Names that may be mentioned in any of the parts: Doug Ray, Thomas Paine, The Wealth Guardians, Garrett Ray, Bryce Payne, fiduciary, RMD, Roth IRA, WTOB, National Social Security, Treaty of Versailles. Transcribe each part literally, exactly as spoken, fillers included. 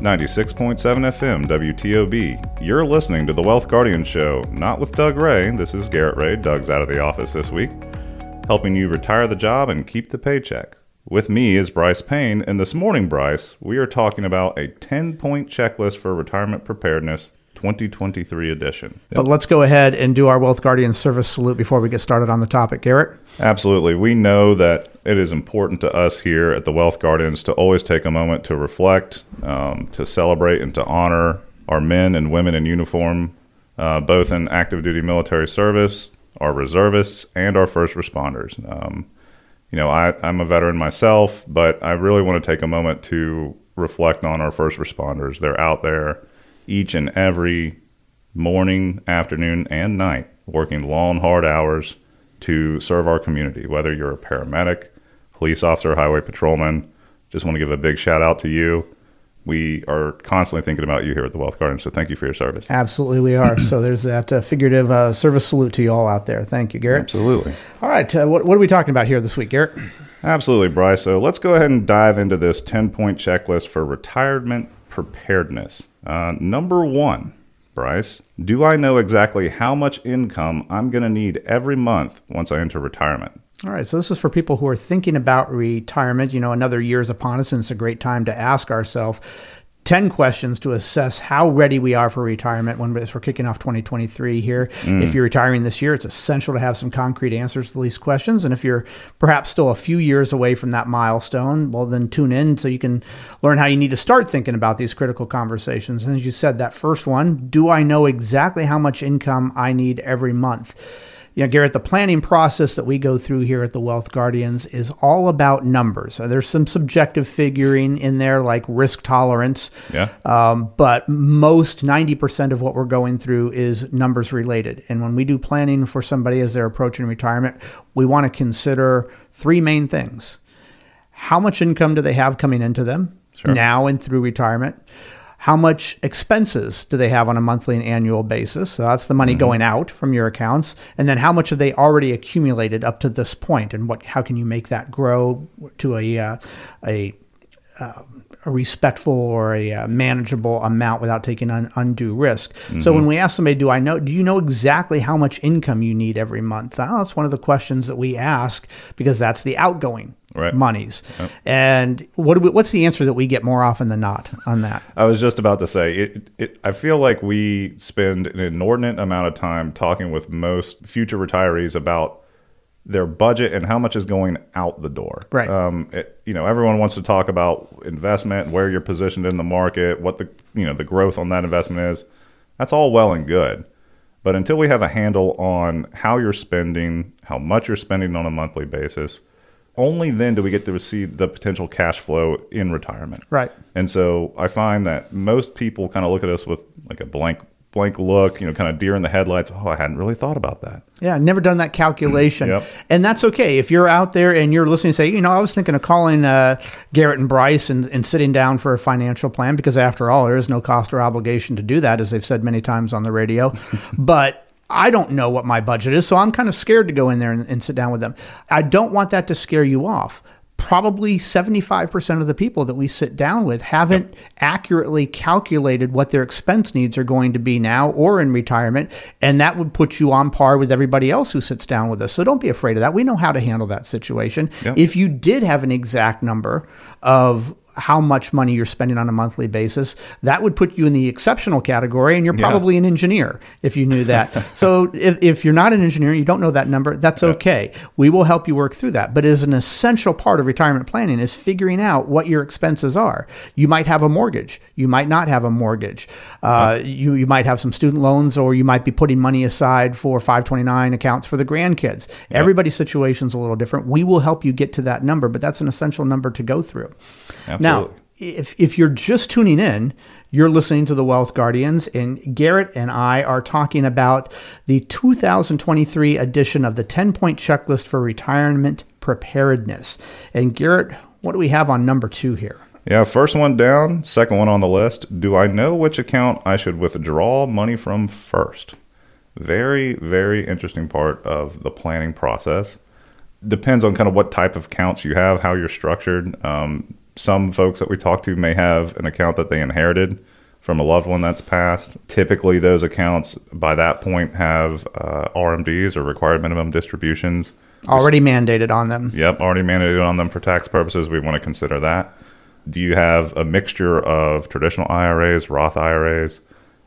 ninety-six point seven F M W T O B. You're listening to The Wealth Guardian Show, not with Doug Ray. This is Garrett Ray. Doug's out of the office this week, helping you retire the job and keep the paycheck. With me is Bryce Payne, and this morning, Bryce, we are talking about a ten-point checklist for retirement preparedness, twenty twenty-three edition. Yep. But let's go ahead and do our Wealth Guardian service salute before we get started on the topic. Garrett? Absolutely. We know that it is important to us here at the Wealth Guardians to always take a moment to reflect, um, to celebrate, and to honor our men and women in uniform, uh, both in active duty military service, our reservists, and our first responders. Um, you know, I, I'm a veteran myself, but I really want to take a moment to reflect on our first responders. They're out there each and every morning, afternoon, and night, working long, hard hours to serve our community, whether you're a paramedic, police officer, highway patrolman. Just want to give a big shout out to you. We are constantly thinking about you here at the Wealth Guardian, so thank you for your service. Absolutely, we are. So there's that uh, figurative uh, service salute to you all out there. Thank you, Garrett. Absolutely. All right, uh, what, what are we talking about here this week, Garrett? Absolutely, Bryce. So let's go ahead and dive into this ten-point checklist for retirement preparedness. Uh, number one, Bryce, do I know exactly how much income I'm going to need every month once I enter retirement? All right, so this is for people who are thinking about retirement. You know, another year is upon us, and it's a great time to ask ourselves ten questions to assess how ready we are for retirement when we're kicking off twenty twenty-three here. Mm. If you're retiring this year, it's essential to have some concrete answers to these questions. And if you're perhaps still a few years away from that milestone, well, then tune in so you can learn how you need to start thinking about these critical conversations. And as you said, that first one, do I know exactly how much income I need every month? You know, Garrett, the planning process that we go through here at the Wealth Guardians is all about numbers. So there's some subjective figuring in there, like risk tolerance. Yeah. Um, but most ninety percent of what we're going through is numbers related. And when we do planning for somebody as they're approaching retirement, we want to consider three main things. How much income do they have coming into them sure. now and through retirement? How much expenses do they have on a monthly and annual basis? So that's the money mm-hmm. going out from your accounts. And then how much have they already accumulated up to this point? And what? How can you make that grow to a uh, a, uh, a respectful or a uh, manageable amount without taking un- undue risk? Mm-hmm. So when we ask somebody, do I know? Do you know exactly how much income you need every month? Well, that's one of the questions that we ask because that's the outgoing. Right. Monies. Yep. And what do we, what's the answer that we get more often than not on that? I was just about to say, it, it, I feel like we spend an inordinate amount of time talking with most future retirees about their budget and how much is going out the door. Right. Um, it, you know, everyone wants to talk about investment, where you're positioned in the market, what the, you know, the growth on that investment is. That's all well and good. But until we have a handle on how you're spending, how much you're spending on a monthly basis, only then do we get to see the potential cash flow in retirement. Right. And so I find that most people kind of look at us with like a blank blank look, you know, kind of deer in the headlights. Oh, I hadn't really thought about that. Yeah, never done that calculation. Yep. And that's okay. If you're out there and you're listening and say, you know, I was thinking of calling uh, Garrett and Bryce and, and sitting down for a financial plan, because after all, there is no cost or obligation to do that, as they've said many times on the radio. But I don't know what my budget is, so I'm kind of scared to go in there and, and sit down with them. I don't want that to scare you off. Probably seventy-five percent of the people that we sit down with haven't yep. accurately calculated what their expense needs are going to be now or in retirement, and that would put you on par with everybody else who sits down with us. So don't be afraid of that. We know how to handle that situation. Yep. If you did have an exact number of how much money you're spending on a monthly basis, that would put you in the exceptional category, and you're probably yeah. an engineer if you knew that. So if, if you're not an engineer and you don't know that number, that's okay. We will help you work through that. But it is an essential part of retirement planning is figuring out what your expenses are. You might have a mortgage. You might not have a mortgage. Uh, yeah. you, you might have some student loans, or you might be putting money aside for five twenty-nine accounts for the grandkids. Yeah. Everybody's situation's a little different. We will help you get to that number, but that's an essential number to go through. Absolutely. Now, if if you're just tuning in, you're listening to the Wealth Guardians, and Garrett and I are talking about the two thousand twenty-three edition of the ten-point checklist for retirement preparedness. And Garrett, what do we have on number two here? Yeah, first one down, second one on the list. Do I know which account I should withdraw money from first? Very, very interesting part of the planning process. Depends on kind of what type of accounts you have, how you're structured. Um, some folks that we talk to may have an account that they inherited from a loved one that's passed. Typically, those accounts by that point have uh, R M Ds, or required minimum distributions. Already Just, mandated on them. Yep, already mandated on them for tax purposes. We want to consider that. Do you have a mixture of traditional I R As, Roth I R As?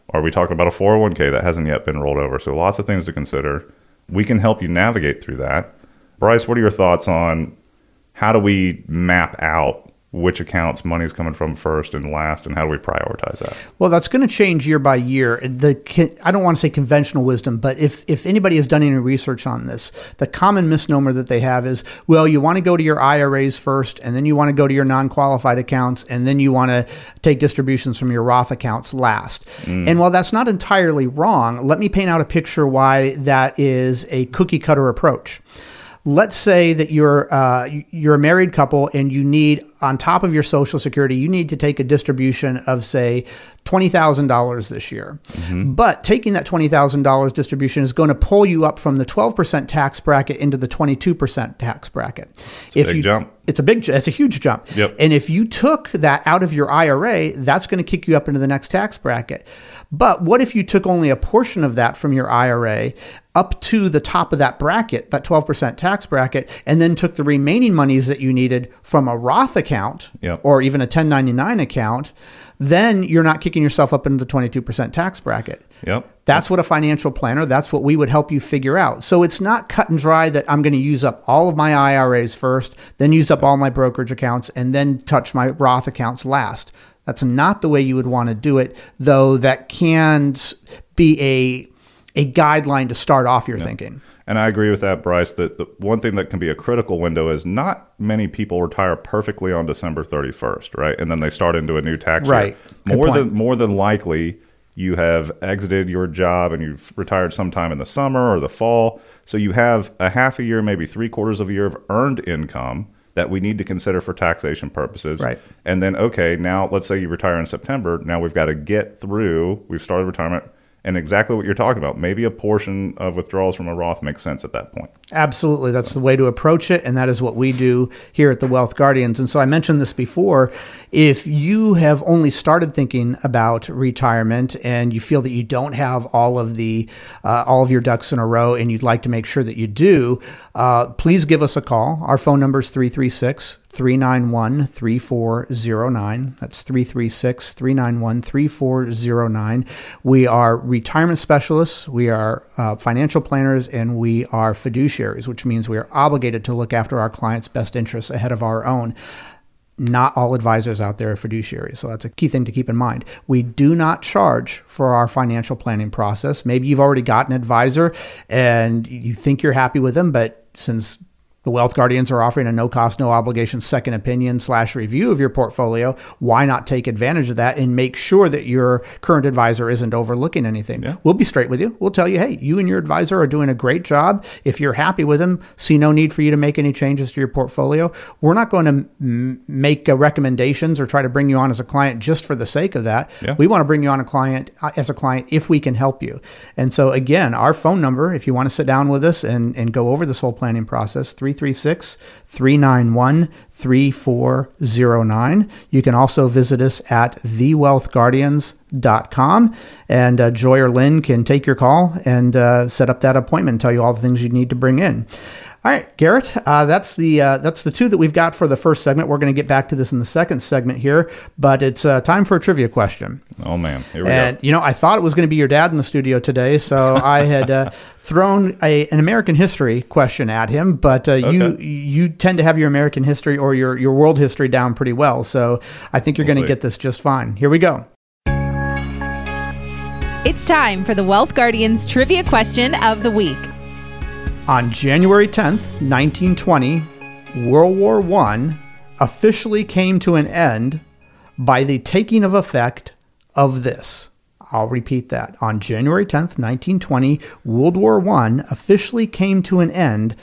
Are we talking about a four oh one k that hasn't yet been rolled over? So lots of things to consider. We can help you navigate through that. Bryce, what are your thoughts on how do we map out which accounts money is coming from first and last, and how do we prioritize that? Well, that's going to change year by year. The I don't want to say conventional wisdom, but if, if anybody has done any research on this, the common misnomer that they have is, well, you want to go to your I R As first, and then you want to go to your non-qualified accounts, and then you want to take distributions from your Roth accounts last. Mm. And while that's not entirely wrong, let me paint out a picture why that is a cookie-cutter approach. Let's say that you're uh, you're a married couple and you need, on top of your Social Security, you need to take a distribution of, say, twenty thousand dollars this year. Mm-hmm. But taking that twenty thousand dollars distribution is going to pull you up from the twelve percent tax bracket into the twenty-two percent tax bracket. It's a if big you, jump. It's a big, it's a huge jump. Yep. And if you took that out of your I R A, that's going to kick you up into the next tax bracket. But what if you took only a portion of that from your I R A up to the top of that bracket, that twelve percent tax bracket, and then took the remaining monies that you needed from a Roth account, yep, or even a ten ninety-nine account, then you're not kicking yourself up into the twenty-two percent tax bracket. Yep. That's what a financial planner, that's what we would help you figure out. So it's not cut and dry that I'm going to use up all of my I R As first, then use up all my brokerage accounts, and then touch my Roth accounts last. That's not the way you would want to do it, though that can be a a guideline to start off your yeah. thinking. And I agree with that, Bryce, that the one thing that can be a critical window is not many people retire perfectly on December thirty-first, right? And then they start into a new tax right. year. More than, more than likely, you have exited your job and you've retired sometime in the summer or the fall. So you have a half a year, maybe three quarters of a year of earned income that we need to consider for taxation purposes. Right. And then, okay, now let's say you retire in September. Now we've got to get through, we've started retirement, and exactly what you're talking about, maybe a portion of withdrawals from a Roth makes sense at that point. Absolutely. That's the way to approach it, and that is what we do here at the Wealth Guardians. And so I mentioned this before, if you have only started thinking about retirement and you feel that you don't have all of the uh, all of your ducks in a row and you'd like to make sure that you do, uh, please give us a call. Our phone number is three three six, three nine one, three four zero nine. That's three three six, three nine one, three four zero nine. We are retirement specialists, we are uh, financial planners, and we are fiduciaries, which means we are obligated to look after our clients' best interests ahead of our own. Not all advisors out there are fiduciaries, so that's a key thing to keep in mind. We do not charge for our financial planning process. Maybe you've already got an advisor and you think you're happy with them, but since the Wealth Guardians are offering a no-cost, no-obligation second opinion slash review of your portfolio, why not take advantage of that and make sure that your current advisor isn't overlooking anything? Yeah. We'll be straight with you. We'll tell you, hey, you and your advisor are doing a great job. If you're happy with them, see no need for you to make any changes to your portfolio. We're not going to m- make recommendations or try to bring you on as a client just for the sake of that. Yeah. We want to bring you on a client as a client if we can help you. And so again, our phone number, if you want to sit down with us and, and go over this whole planning process, three three six, three nine one, three four zero nine. You can also visit us at the wealth guardians dot com, and uh, Joy or Lynn can take your call and uh, set up that appointment and tell you all the things you need to bring in. All right, Garrett, uh, that's the uh, that's the two that we've got for the first segment. We're going to get back to this in the second segment here, but it's uh, time for a trivia question. Oh, man. Here we and, go. You know, I thought it was going to be your dad in the studio today, so I had uh, thrown a, an American history question at him, but uh, okay. you you tend to have your American history or your, your world history down pretty well, so I think you're we'll going to get this just fine. Here we go. It's time for the Wealth Guardians Trivia Question of the Week. On January tenth, nineteen twenty, World War One officially came to an end by the taking of effect of this. I'll repeat that. On January tenth, nineteen twenty, World War One officially came to an end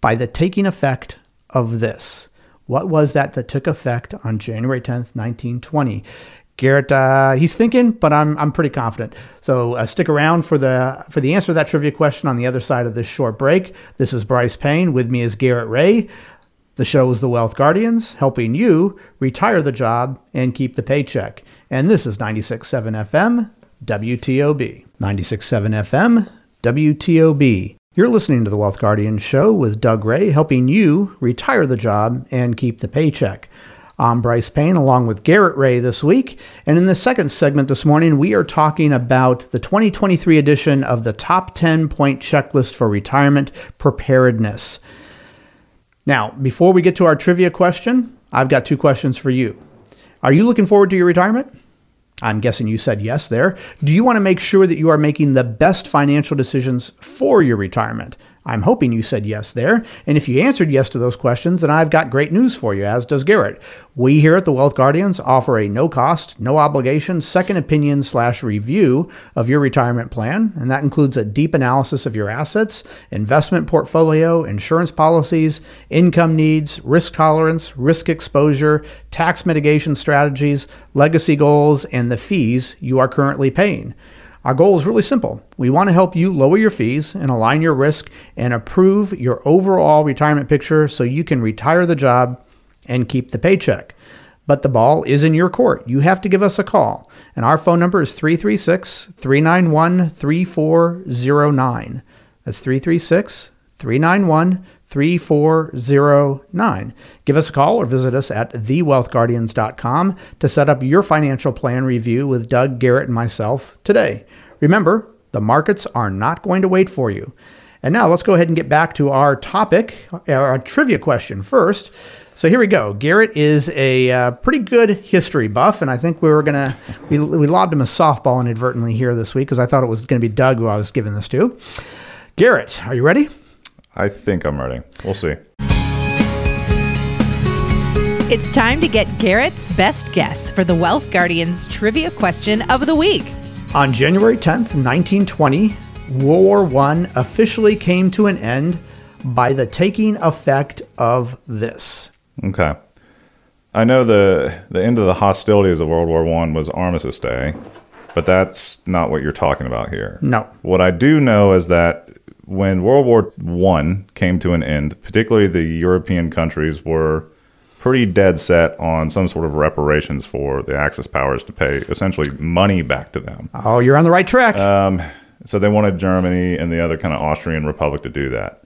by the taking effect of this. What was that that took effect on January tenth, nineteen twenty? Garrett, uh, he's thinking, but I'm I'm pretty confident. So uh, stick around for the for the answer to that trivia question on the other side of this short break. This is Bryce Payne. With me is Garrett Ray. The show is The Wealth Guardians, helping you retire the job and keep the paycheck. And this is ninety-six point seven F M, W T O B. ninety-six point seven F M, W T O B. You're listening to The Wealth Guardians show with Doug Ray, helping you retire the job and keep the paycheck. I'm Bryce Payne along with Garrett Ray this week. And in the second segment this morning, we are talking about the twenty twenty-three edition of the Top ten Point Checklist for Retirement Preparedness. Now, before we get to our trivia question, I've got two questions for you. Are you looking forward to your retirement? I'm guessing you said yes there. Do you want to make sure that you are making the best financial decisions for your retirement? I'm hoping you said yes there. And if you answered yes to those questions, then I've got great news for you, as does Garrett. We here at The Wealth Guardians offer a no-cost, no-obligation, second opinion slash review of your retirement plan, and that includes a deep analysis of your assets, investment portfolio, insurance policies, income needs, risk tolerance, risk exposure, tax mitigation strategies, legacy goals, and the fees you are currently paying. Our goal is really simple. We want to help you lower your fees and align your risk and improve your overall retirement picture so you can retire the job and keep the paycheck. But the ball is in your court. You have to give us a call. And our phone number is three three six, three nine one, three four zero nine. That's three three six, three nine one, three four zero nine. Give us a call or visit us at the wealth guardians dot com to set up your financial plan review with Doug, Garrett, and myself today. Remember, the markets are not going to wait for you. And now let's go ahead and get back to our topic, our trivia question first. So here we go. Garrett is a uh, pretty good history buff, and I think we were going to, we, we lobbed him a softball inadvertently here this week because I thought it was going to be Doug who I was giving this to. Garrett, are you ready? I think I'm ready. We'll see. It's time to get Garrett's best guess for the Wealth Guardians trivia question of the week. On January tenth, nineteen twenty, World War One officially came to an end by the taking effect of this. Okay. I know the the end of the hostilities of World War One was Armistice Day, but that's not what you're talking about here. No. What I do know is that when World War One came to an end, particularly the European countries were pretty dead set on some sort of reparations for the Axis powers to pay essentially money back to them. Oh, you're on the right track. Um, so they wanted Germany and the other kind of Austrian Republic to do that.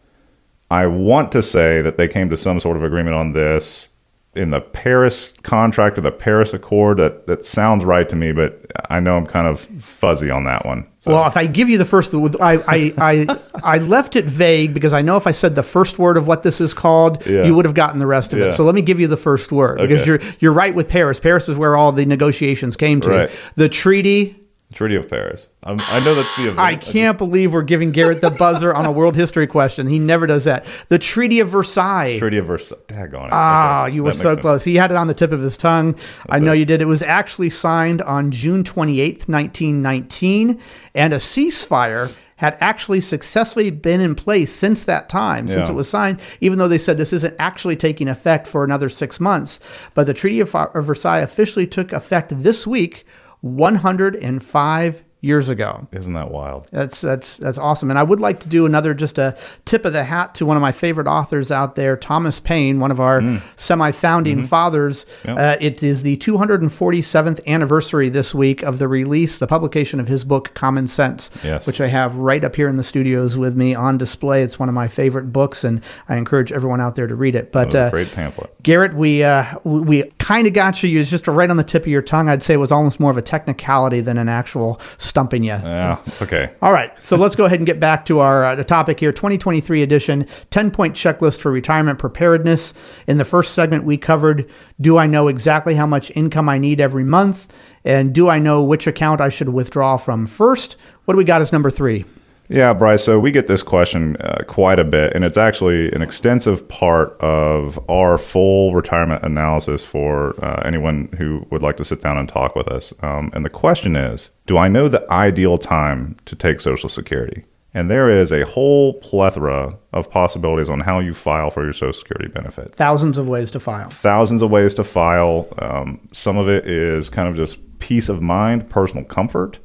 I want to say that they came to some sort of agreement on this in the Paris contract or the Paris Accord. That, that sounds right to me, but I know I'm kind of fuzzy on that one. So. Well, if I give you the first, I I, I I left it vague because I know if I said the first word of what this is called, yeah. you would have gotten the rest of yeah. it. So let me give you the first word okay. because you're you're right with Paris. Paris is where all the negotiations came to. Right. The treaty. Treaty of Paris. I'm, I know that's the event. I can't I believe we're giving Garrett the buzzer on a world history question. He never does that. The Treaty of Versailles. Treaty of Versailles. Daggone it. Ah, okay. You were so close. Sense. He had it on the tip of his tongue. That's I know it. You did. It was actually signed on June twenty-eighth, nineteen nineteen, and a ceasefire had actually successfully been in place since that time, since yeah. it was signed, even though they said this isn't actually taking effect for another six months. But the Treaty of Versailles officially took effect this week, one hundred five years ago. Isn't that wild? That's that's that's awesome. And I would like to do another, just a tip of the hat to one of my favorite authors out there, Thomas Paine, one of our mm. semi-founding mm-hmm. fathers. Yep. Uh, it is the two hundred forty-seventh anniversary this week of the release, the publication of his book, Common Sense, yes. which I have right up here in the studios with me on display. It's one of my favorite books, and I encourage everyone out there to read it. But uh, great pamphlet. Garrett, we uh, we, we kind of got you. It was just right on the tip of your tongue. I'd say it was almost more of a technicality than an actual stumping you. Yeah, it's okay. All right. So let's go ahead and get back to our uh, topic here. twenty twenty-three edition, ten-point checklist for retirement preparedness. In the first segment, we covered, do I know exactly how much income I need every month? And do I know which account I should withdraw from first? What do we got as number three? Yeah, Bryce. So we get this question uh, quite a bit, and it's actually an extensive part of our full retirement analysis for uh, anyone who would like to sit down and talk with us. Um, and the question is, do I know the ideal time to take Social Security? And there is a whole plethora of possibilities on how you file for your Social Security benefit. Thousands of ways to file. Thousands of ways to file. Um, some of it is kind of just peace of mind, personal comfort.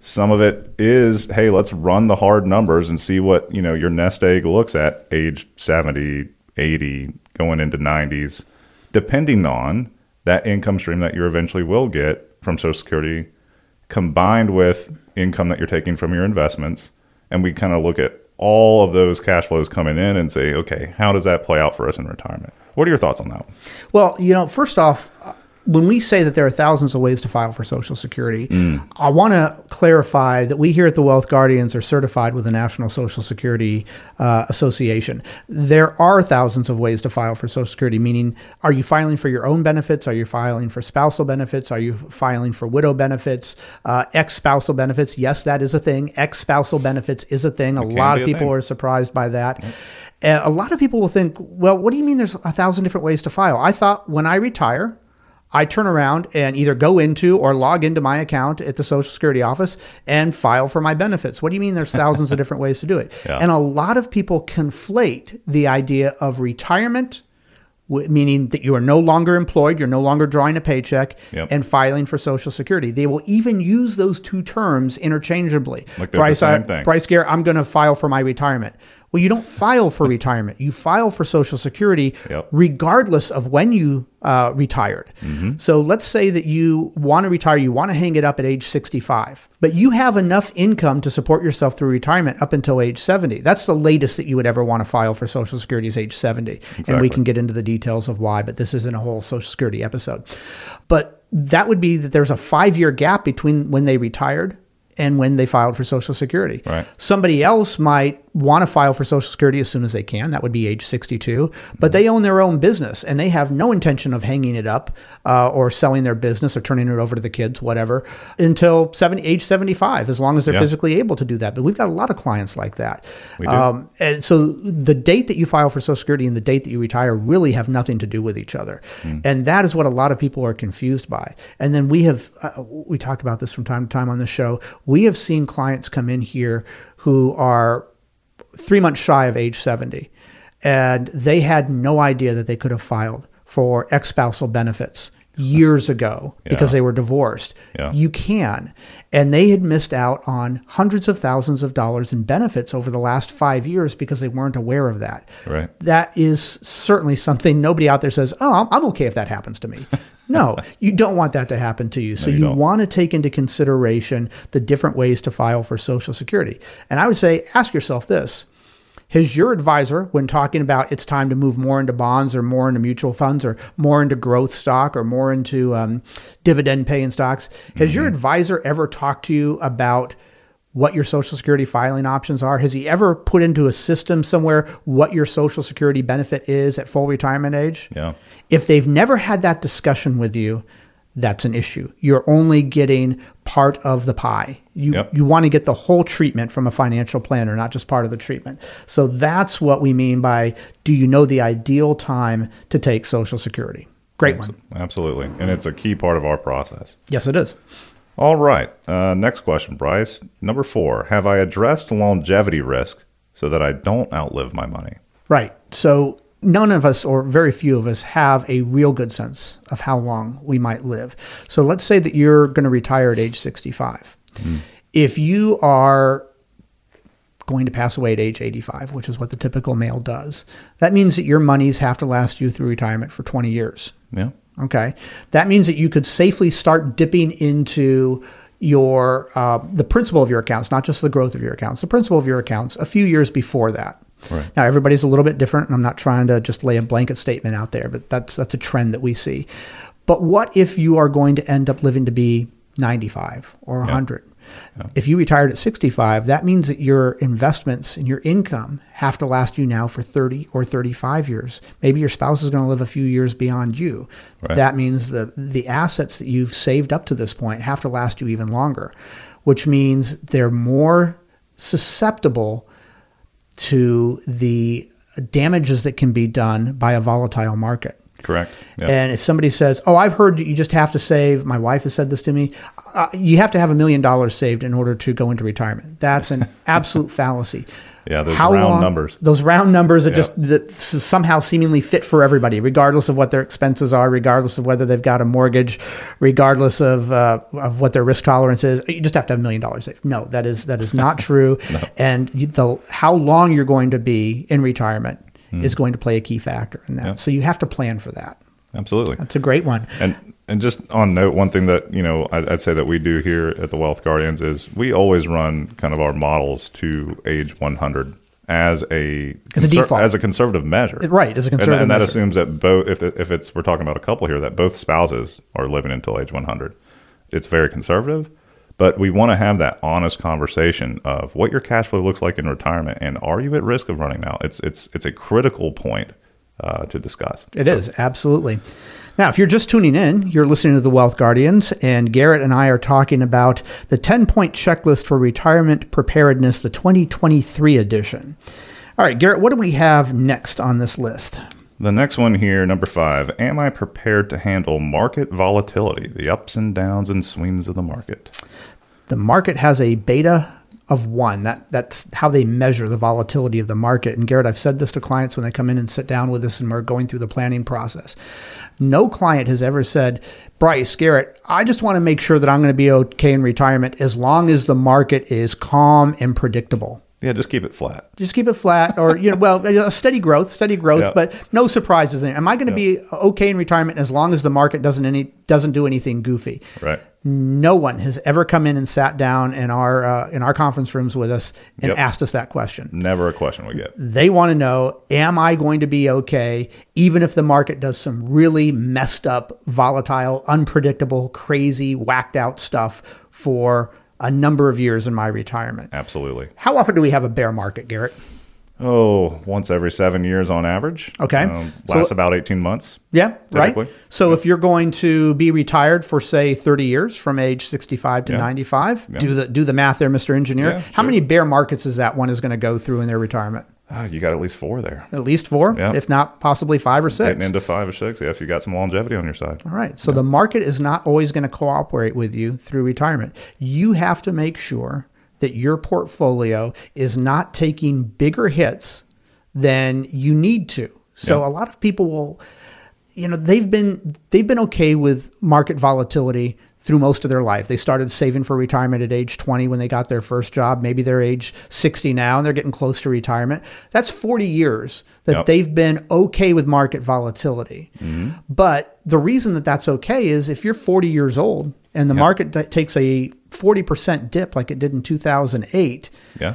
Some of it is, hey, let's run the hard numbers and see what, you know, your nest egg looks at age seventy, eighty, going into nineties, depending on that income stream that you eventually will get from Social Security combined with income that you're taking from your investments. And we kind of look at all of those cash flows coming in and say, okay, how does that play out for us in retirement? What are your thoughts on that? Well, you know, first off, when we say that there are thousands of ways to file for Social Security, mm. I want to clarify that we here at the Wealth Guardians are certified with the National Social Security uh, Association. There are thousands of ways to file for Social Security, meaning are you filing for your own benefits? Are you filing for spousal benefits? Are you filing for widow benefits? Uh, ex-spousal benefits? Yes, that is a thing. Ex-spousal benefits is a thing. It a lot of people thing. are surprised by that. Yep. Uh, a lot of people will think, well, what do you mean there's a thousand different ways to file? I thought when I retire, I turn around and either go into or log into my account at the Social Security office and file for my benefits. What do you mean there's thousands of different ways to do it? Yeah. And a lot of people conflate the idea of retirement, meaning that you are no longer employed, you're no longer drawing a paycheck, yep. and filing for Social Security. They will even use those two terms interchangeably. Like they're Bryce, the same thing. I, Bryce Garrett, I'm going to file for my retirement. Well, you don't file for retirement. You file for Social Security yep. regardless of when you uh, retired. Mm-hmm. So let's say that you want to retire, you want to hang it up at age sixty-five, but you have enough income to support yourself through retirement up until age seventy. That's the latest that you would ever want to file for Social Security is age seventy. Exactly. And we can get into the details of why, but this isn't a whole Social Security episode. But that would be that there's a five-year gap between when they retired and when they filed for Social Security. Right. Somebody else might want to file for Social Security as soon as they can. That would be age sixty-two. But they own their own business, and they have no intention of hanging it up uh, or selling their business or turning it over to the kids, whatever, until seventy, age seventy-five, as long as they're yeah. physically able to do that. But we've got a lot of clients like that. We do. Um, and so the date that you file for Social Security and the date that you retire really have nothing to do with each other. Mm. And that is what a lot of people are confused by. And then we have, uh, we talk about this from time to time on the show, we have seen clients come in here who are three months shy of age seventy, and they had no idea that they could have filed for ex-spousal benefits years ago yeah. because they were divorced. Yeah. You can. And they had missed out on hundreds of thousands of dollars in benefits over the last five years because they weren't aware of that. Right. That is certainly something nobody out there says, oh, I'm okay if that happens to me. No, you don't want that to happen to you. So no, you, you want to take into consideration the different ways to file for Social Security. And I would say, ask yourself this. Has your advisor, when talking about it's time to move more into bonds or more into mutual funds or more into growth stock or more into um, dividend paying stocks, has mm-hmm. your advisor ever talked to you about what your Social Security filing options are? Has he ever put into a system somewhere what your Social Security benefit is at full retirement age? Yeah. If they've never had that discussion with you, that's an issue. You're only getting part of the pie. You yep. you want to get the whole treatment from a financial planner, not just part of the treatment. So that's what we mean by, do you know the ideal time to take Social Security? Great Absol- one. Absolutely. And it's a key part of our process. Yes, it is. All right. Uh, next question, Bryce. Number four, have I addressed longevity risk so that I don't outlive my money? Right. So none of us, or very few of us, have a real good sense of how long we might live. So let's say that you're going to retire at age sixty-five. Mm. If you are going to pass away at age eighty-five, which is what the typical male does, that means that your monies have to last you through retirement for twenty years. Yeah. Okay. That means that you could safely start dipping into your uh, the principal of your accounts, not just the growth of your accounts, the principal of your accounts a few years before that. Right. Now, everybody's a little bit different, and I'm not trying to just lay a blanket statement out there, but that's that's a trend that we see. But what if you are going to end up living to be ninety-five or one hundred? Yeah. Yeah. If you retired at sixty-five, that means that your investments and your income have to last you now for thirty or thirty-five years. Maybe your spouse is going to live a few years beyond you. Right. That means the, the assets that you've saved up to this point have to last you even longer, which means they're more susceptible to the damages that can be done by a volatile market. Correct. Yep. And if somebody says, oh, I've heard that you just have to save, my wife has said this to me, uh, you have to have a million dollars saved in order to go into retirement. That's an absolute fallacy. Yeah, those How round long, numbers. Those round numbers that yep. just that somehow seemingly fit for everybody, regardless of what their expenses are, regardless of whether they've got a mortgage, regardless of uh, of what their risk tolerance is. You just have to have a million dollars saved. No, that is that is not true. No. And the how long you're going to be in retirement mm. is going to play a key factor in that. Yeah. So you have to plan for that. Absolutely. That's a great one. And and just on note, one thing that, you know, I'd, I'd say that we do here at the Wealth Guardians is we always run kind of our models to age one hundred as a, as a, default. As a conservative measure. Right, as a conservative measure. And, and that measure. assumes that both, if, if it's, we're talking about a couple here, that both spouses are living until age one hundred. It's very conservative, but we want to have that honest conversation of what your cash flow looks like in retirement and are you at risk of running out? It's, it's, it's a critical point Uh, to discuss. It is, absolutely. Now, if you're just tuning in, you're listening to The Wealth Guardians, and Garrett and I are talking about the ten-point checklist for retirement preparedness, the twenty twenty-three edition. All right, Garrett, what do we have next on this list? The next one here, number five, am I prepared to handle market volatility, the ups and downs and swings of the market? The market has a beta of one. That that's how they measure the volatility of the market. And Garrett, I've said this to clients when they come in and sit down with us and we're going through the planning process. No client has ever said, Bryce, Garrett, I just want to make sure that I'm going to be okay in retirement as long as the market is calm and predictable. Yeah, just keep it flat. Just keep it flat or, you know, well, a steady growth, steady growth, yeah. but no surprises in it. Am I going to yeah. be okay in retirement as long as the market doesn't any doesn't do anything goofy? Right. No one has ever come in and sat down in our uh, in our conference rooms with us and yep. asked us that question. Never a question we get. They want to know, am I going to be okay even if the market does some really messed up, volatile, unpredictable, crazy, whacked out stuff for a number of years in my retirement? Absolutely. How often do we have a bear market, Garrett? Oh, once every seven years on average. Okay. Um, lasts so, about eighteen months. Yeah, typically. Right. So yeah. if you're going to be retired for, say, thirty years from age sixty-five to yeah. ninety-five, yeah. do the do the math there, Mister Engineer. Yeah, How sure. many bear markets is that one is going to go through in their retirement? Uh, you got at least four there. At least four, yeah. if not possibly five or six. Getting into five or six, yeah, if you got some longevity on your side. All right. So yeah. the market is not always going to cooperate with you through retirement. You have to make sure that your portfolio is not taking bigger hits than you need to. So yeah. a lot of people will, you know, they've been they've been okay with market volatility through most of their life. They started saving for retirement at age twenty when they got their first job. Maybe they're age sixty now and they're getting close to retirement. That's forty years that yep. they've been okay with market volatility. Mm-hmm. But the reason that that's okay is if you're forty years old and the yep. market t- takes a forty percent dip like it did in two thousand eight, yeah.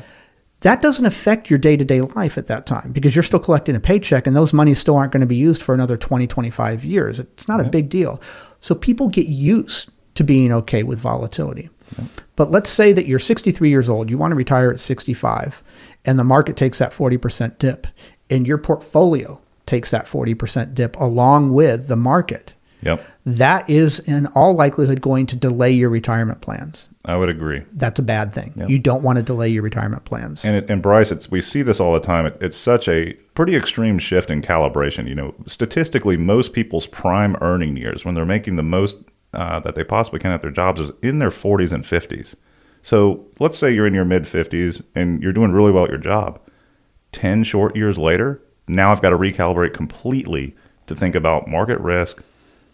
that doesn't affect your day-to-day life at that time because you're still collecting a paycheck and those monies still aren't going to be used for another twenty, twenty-five years. It's not yep. a big deal. So people get used to being okay with volatility. Yep. But let's say that you're sixty-three years old, you want to retire at sixty-five, and the market takes that forty percent dip, and your portfolio takes that forty percent dip along with the market. Yep. That is in all likelihood going to delay your retirement plans. I would agree. That's a bad thing. Yep. You don't want to delay your retirement plans. And, it, and Bryce, it's, we see this all the time. It, it's such a pretty extreme shift in calibration. You know, statistically, most people's prime earning years, when they're making the most Uh, that they possibly can at their jobs, is in their forties and fifties. So let's say you're in your mid-fifties and you're doing really well at your job. ten short years later, now I've got to recalibrate completely to think about market risk,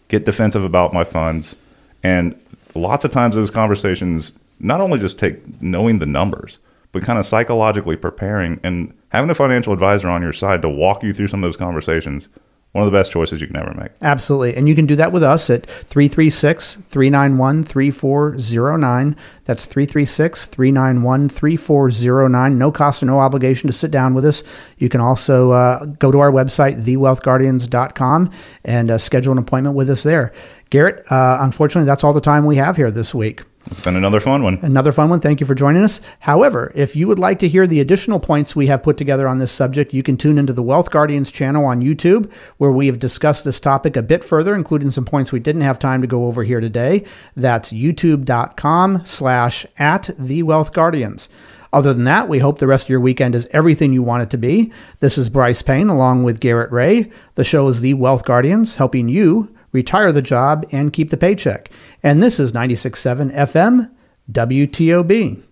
get defensive about my funds. And lots of times those conversations not only just take knowing the numbers, but kind of psychologically preparing and having a financial advisor on your side to walk you through some of those conversations. One of the best choices you can ever make. Absolutely. And you can do that with us at three three six, three nine one, three four zero nine. That's three three six, three nine one, three four zero nine. No cost or no obligation to sit down with us. You can also uh, go to our website, the wealth guardians dot com, and uh, schedule an appointment with us there. Garrett, uh, unfortunately, that's all the time we have here this week. It's been another fun one. Another fun one. Thank you for joining us. However, if you would like to hear the additional points we have put together on this subject, you can tune into the Wealth Guardians channel on YouTube, where we have discussed this topic a bit further, including some points we didn't have time to go over here today. That's youtube.com slash at the Wealth Guardians. Other than that, we hope the rest of your weekend is everything you want it to be. This is Bryce Payne along with Garrett Ray. The show is The Wealth Guardians, helping you retire the job and keep the paycheck. And this is ninety-six point seven F M W T O B.